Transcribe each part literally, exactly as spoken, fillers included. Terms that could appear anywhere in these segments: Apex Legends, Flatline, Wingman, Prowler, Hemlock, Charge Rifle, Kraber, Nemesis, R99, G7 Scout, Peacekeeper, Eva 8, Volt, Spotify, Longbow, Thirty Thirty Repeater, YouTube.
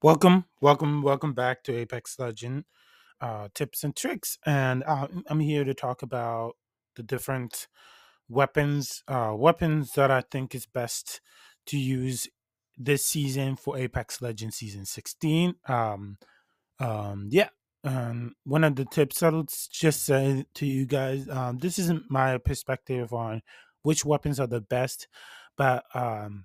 Welcome, welcome, welcome back to Apex Legend uh, Tips and Tricks, and uh, I'm here to talk about the different weapons, uh, weapons that I think is best to use this season for Apex Legends Season sixteen. Um, um, yeah, um, one of the tips I'll just say to you guys, um, this isn't my perspective on which weapons are the best, but um,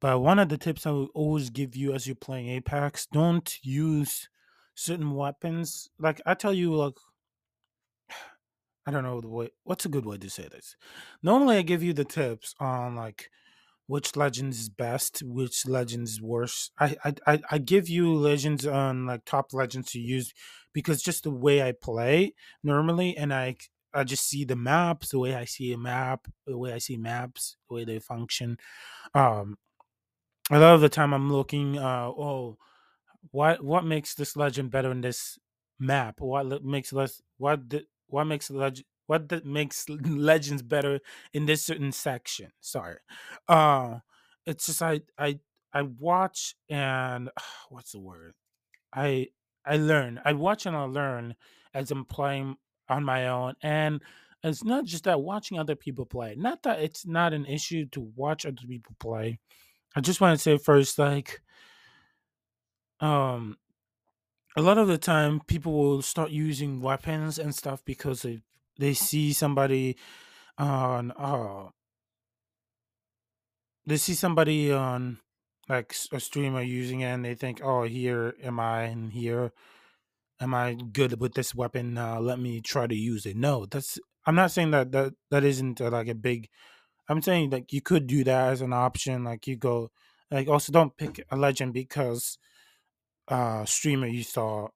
But one of the tips I would always give you as you're playing Apex, don't use certain weapons. Like I tell you, like I don't know the way. What's a good way to say this? Normally, I give you the tips on like which legends is best, which legends is worse. I I I give you legends on like top legends to use because just the way I play normally, and I I just see the maps, the way I see a map, the way I see maps, the way they function. Um. A lot of the time I'm looking, uh, oh, what what makes this legend better in this map? What makes less? What the, what makes legend? What the, makes legends better in this certain section? Sorry, uh, it's just I I I watch and uh, what's the word? I I learn. I watch and I learn as I'm playing on my own, and it's not just that watching other people play. Not that it's not an issue to watch other people play. I just want to say first, like, um, a lot of the time people will start using weapons and stuff because they, they see somebody on, uh, they see somebody on, like, a streamer using it and they think, oh, here am I and here am I good with this weapon. Uh, let me try to use it. No, that's, I'm not saying that that, that isn't, uh, like, a big I'm saying like you could do that as an option. Like you go, like also don't pick a legend because uh streamer you saw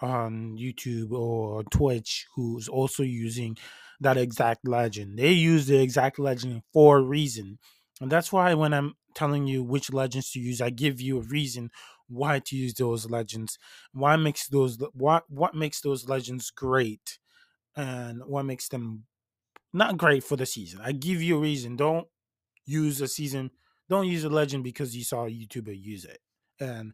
on YouTube or Twitch who's also using that exact legend. They use the exact legend for a reason, and that's why when I'm telling you which legends to use, I give you a reason why to use those legends. Why makes those what what makes those legends great, and what makes them not great for the season. I give you a reason. Don't use a season. Don't use a legend because you saw a YouTuber use it. And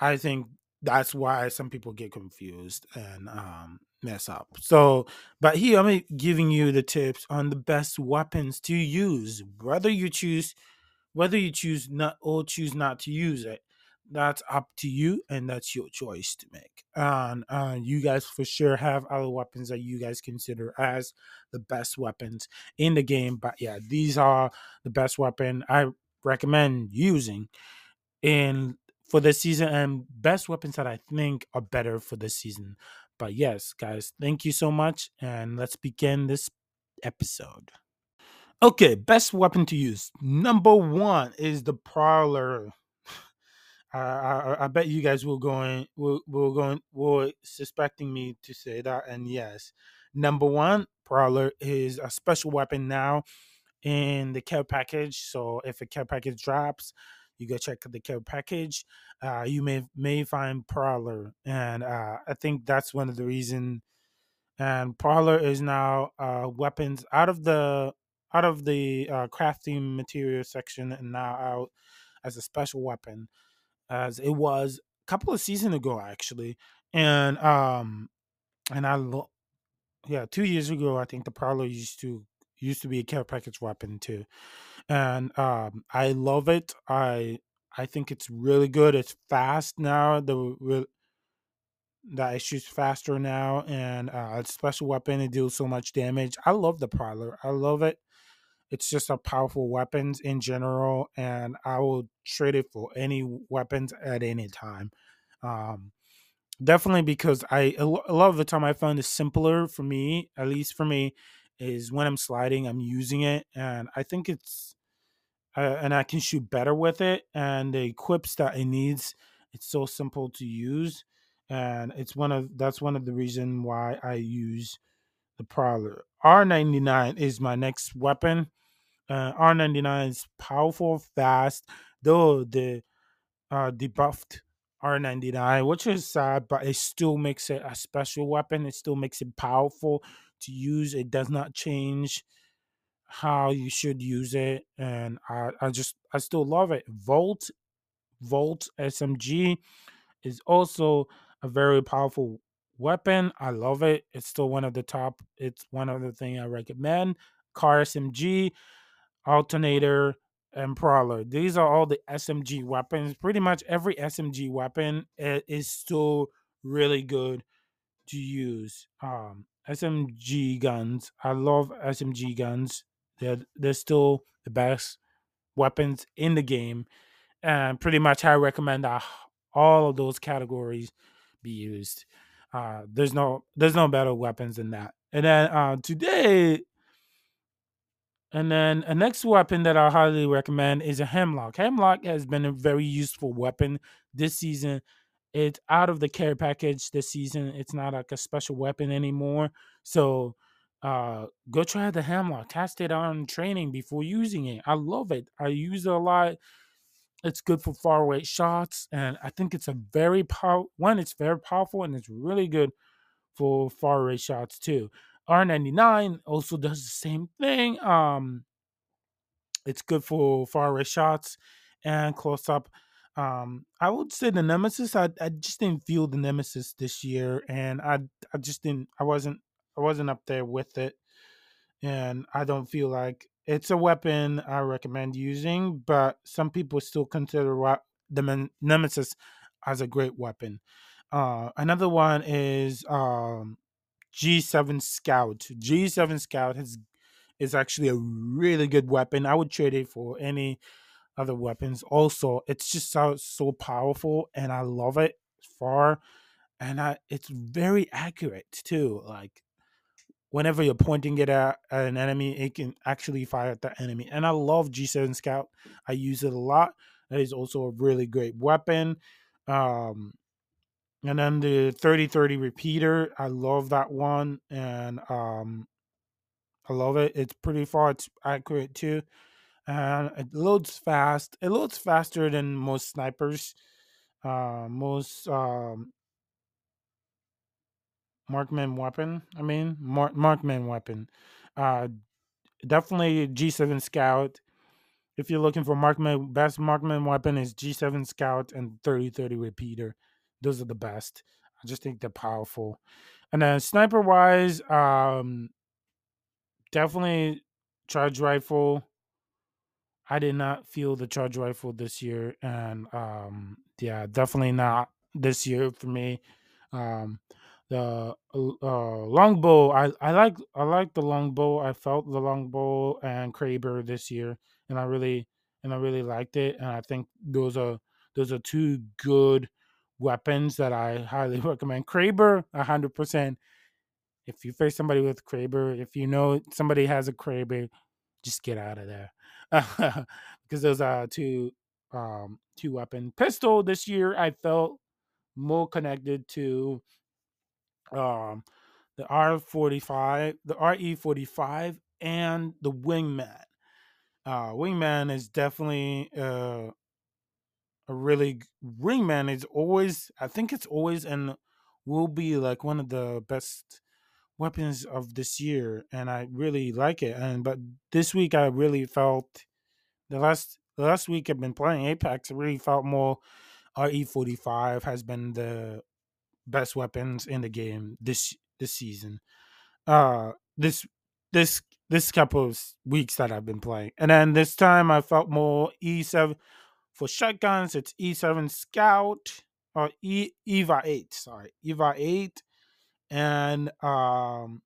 I think that's why some people get confused and um, mess up. So, but here I'm giving you the tips on the best weapons to use. Whether you choose, whether you choose not or choose not to use it, that's up to you and that's your choice to make. And uh, you guys for sure have other weapons that you guys consider as the best weapons in the game. But yeah, these are the best weapon I recommend using in for this season and best weapons that I think are better for this season. But yes, guys, thank you so much. And let's begin this episode. Okay, best weapon to use. Number one is the Prowler. I, I, I bet you guys will going will will going will suspecting me to say that, and yes, number one, Prowler is a special weapon now in the care package. So if a care package drops, you go check the care package. Uh, you may may find Prowler, and uh, I think that's one of the reason. And Prowler is now uh, weapons out of the out of the uh, crafting material section, and now out as a special weapon. As it was a couple of seasons ago, actually, and um, and I, lo- yeah, two years ago, I think the Prowler used to used to be a care package weapon too, and um, I love it. I I think it's really good. It's fast now. The re- that it shoots faster now, and uh, it's a special weapon. It deals so much damage. I love the Prowler. I love it. It's just a powerful weapons in general, and I will trade it for any weapons at any time. Um, definitely because I a lot of the time I found it simpler for me, at least for me, is when I'm sliding, I'm using it, and I think it's uh, and I can shoot better with it, and the equips that it needs, it's so simple to use, and it's one of that's one of the reason why I use the Prowler. R ninety-nine is my next weapon. Uh, R ninety-nine is powerful, fast, though the uh, debuffed R ninety-nine, which is sad, but it still makes it a special weapon. It still makes it powerful to use. It does not change how you should use it, and I, I just I still love it. Volt, Volt S M G is also a very powerful weapon. I love it. It's still one of the top. It's one of the things I recommend. Car S M G, Alternator, and Prowler. These are all the S M G weapons. Pretty much every S M G weapon is still really good to use. Um, S M G guns. I love S M G guns. They're, they're still the best weapons in the game. And pretty much I recommend uh, all of those categories be used. Uh, there's no there's no better weapons than that. And then uh, today... And then a next weapon that I highly recommend is a Hemlock. Hemlock has been a very useful weapon this season. It's out of the care package this season. It's not like a special weapon anymore. So uh, go try the Hemlock. Test it on training before using it. I love it. I use it a lot. It's good for faraway shots. And I think it's a very powerful one. It's very powerful and it's really good for faraway shots too. R ninety-nine also does the same thing. Um, it's good for faraway shots and close up. Um, I would say the Nemesis. I, I just didn't feel the Nemesis this year, and I I just didn't. I wasn't I wasn't up there with it, and I don't feel like it's a weapon I recommend using. But some people still consider the Nemesis as a great weapon. Uh, another one is. Um, G seven Scout. G seven Scout has, is actually a really good weapon. I would trade it for any other weapons. Also, it's just so, so powerful, and I love it far. And I, it's very accurate, too. Like, whenever you're pointing it at, at an enemy, it can actually fire at the enemy. And I love G seven Scout. I use it a lot. That is also a really great weapon. Um... And then the Thirty Thirty Repeater, I love that one, and um, I love it. It's pretty far, it's accurate too, and it loads fast. It loads faster than most snipers, uh, most um, markman weapon. I mean, mark markman weapon. Uh, definitely G seven Scout. If you're looking for markman, best markman weapon is G seven Scout and Thirty Thirty Repeater. Those are the best. I just think they're powerful. And then sniper wise, um, definitely charge rifle. I did not feel the charge rifle this year, and um, yeah, definitely not this year for me. Um, the uh, longbow, I I like I like the longbow. I felt the longbow and Kraber this year, and I really and I really liked it. And I think those are those are two good weapons that I highly recommend. Kraber, one hundred percent. If you face somebody with Kraber, if you know somebody has a Kraber, just get out of there. Because those are two um, two weapons. Pistol this year, I felt more connected to um, the R forty-five, the R E forty-five, and the Wingman. Uh, Wingman is definitely... Uh, A really Wingman is always, I think it's always and will be like one of the best weapons of this year, and I really like it. And but this week I really felt the last the last week I've been playing Apex, I really felt more R E forty-five has been the best weapons in the game this this season. Uh this this this couple of weeks that I've been playing, and then this time I felt more E seven. For shotguns, it's E seven Scout or e, Eva eight. Sorry, Eva eight, and um,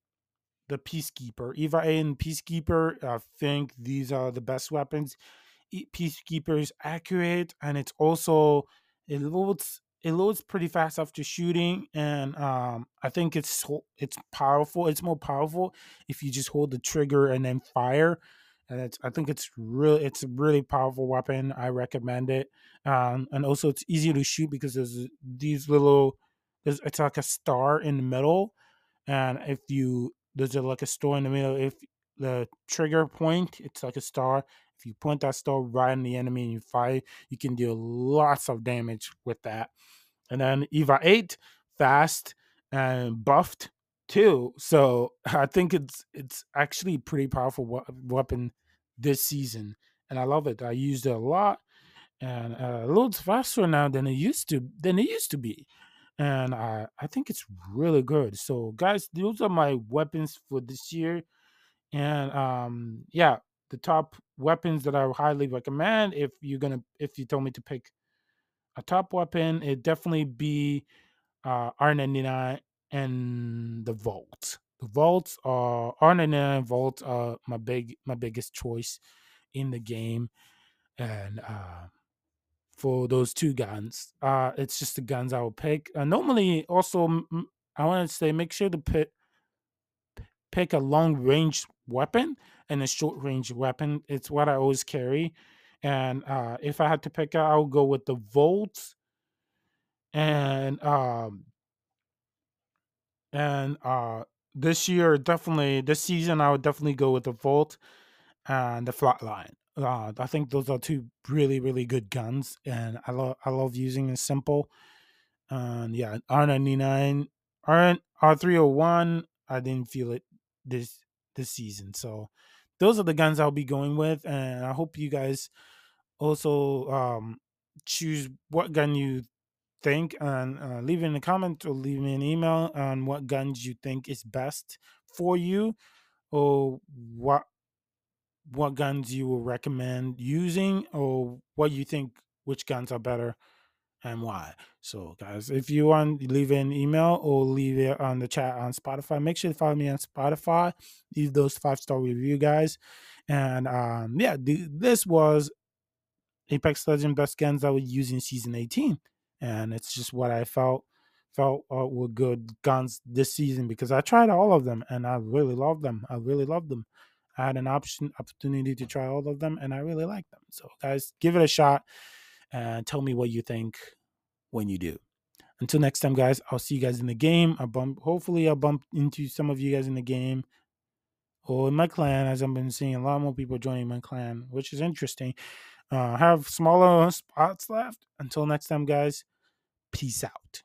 the Peacekeeper. Eva eight and Peacekeeper. I think these are the best weapons. E, Peacekeeper is accurate, and it's also it loads it loads pretty fast after shooting, and um, I think it's it's powerful. It's more powerful if you just hold the trigger and then fire. And it's, I think it's really, it's a really powerful weapon. I recommend it. Um, and also it's easy to shoot because there's these little, there's, it's like a star in the middle. And if you, there's a, like a star in the middle. If the trigger point, it's like a star. If you point that star right in the enemy and you fire, you can deal lots of damage with that. And then Eva eight, fast and buffed too. So I think it's it's actually a pretty powerful weapon this season, and I love it. I used it a lot, and uh, loads faster now than it used to than it used to be, and I I think it's really good. So guys, those are my weapons for this year, and um yeah, the top weapons that I would highly recommend if you're gonna if you told me to pick a top weapon, it'd definitely be uh, R ninety-nine and the Volt. The Volts are R ninety-nine Volts are my big my biggest choice in the game, and uh, for those two guns, uh, it's just the guns I will pick. Uh, normally, also I want to say make sure to pick pick a long range weapon and a short range weapon. It's what I always carry. And uh, if I had to pick out, I'll go with the Volt and um, and uh, this year, definitely this season, I would definitely go with the Volt and the Flatline. Uh, I think those are two really, really good guns, and I love I love using them simple. And yeah, R ninety-nine, R three oh one. I didn't feel it this this season, so. Those are the guns I'll be going with, and I hope you guys also um, choose what gun you think, and uh, leave in a comment or leave me an email on what guns you think is best for you, or what what guns you will recommend using, or what you think which guns are better and why. So guys, if you want, leave an email or leave it on the chat on Spotify. Make sure to follow me on Spotify. Leave those five-star review, guys. And um, yeah, th this was Apex Legends best guns I would use in season eighteen, and it's just what I felt felt uh, were good guns this season, because I tried all of them and I really loved them. I really loved them. I had an option opportunity to try all of them, and I really liked them. So guys, give it a shot. And tell me what you think when you do. Until next time, guys, I'll see you guys in the game. I bump, hopefully, I'll bump into some of you guys in the game or in my clan, as I've been seeing a lot more people joining my clan, which is interesting. Uh, I have smaller spots left. Until next time, guys, peace out.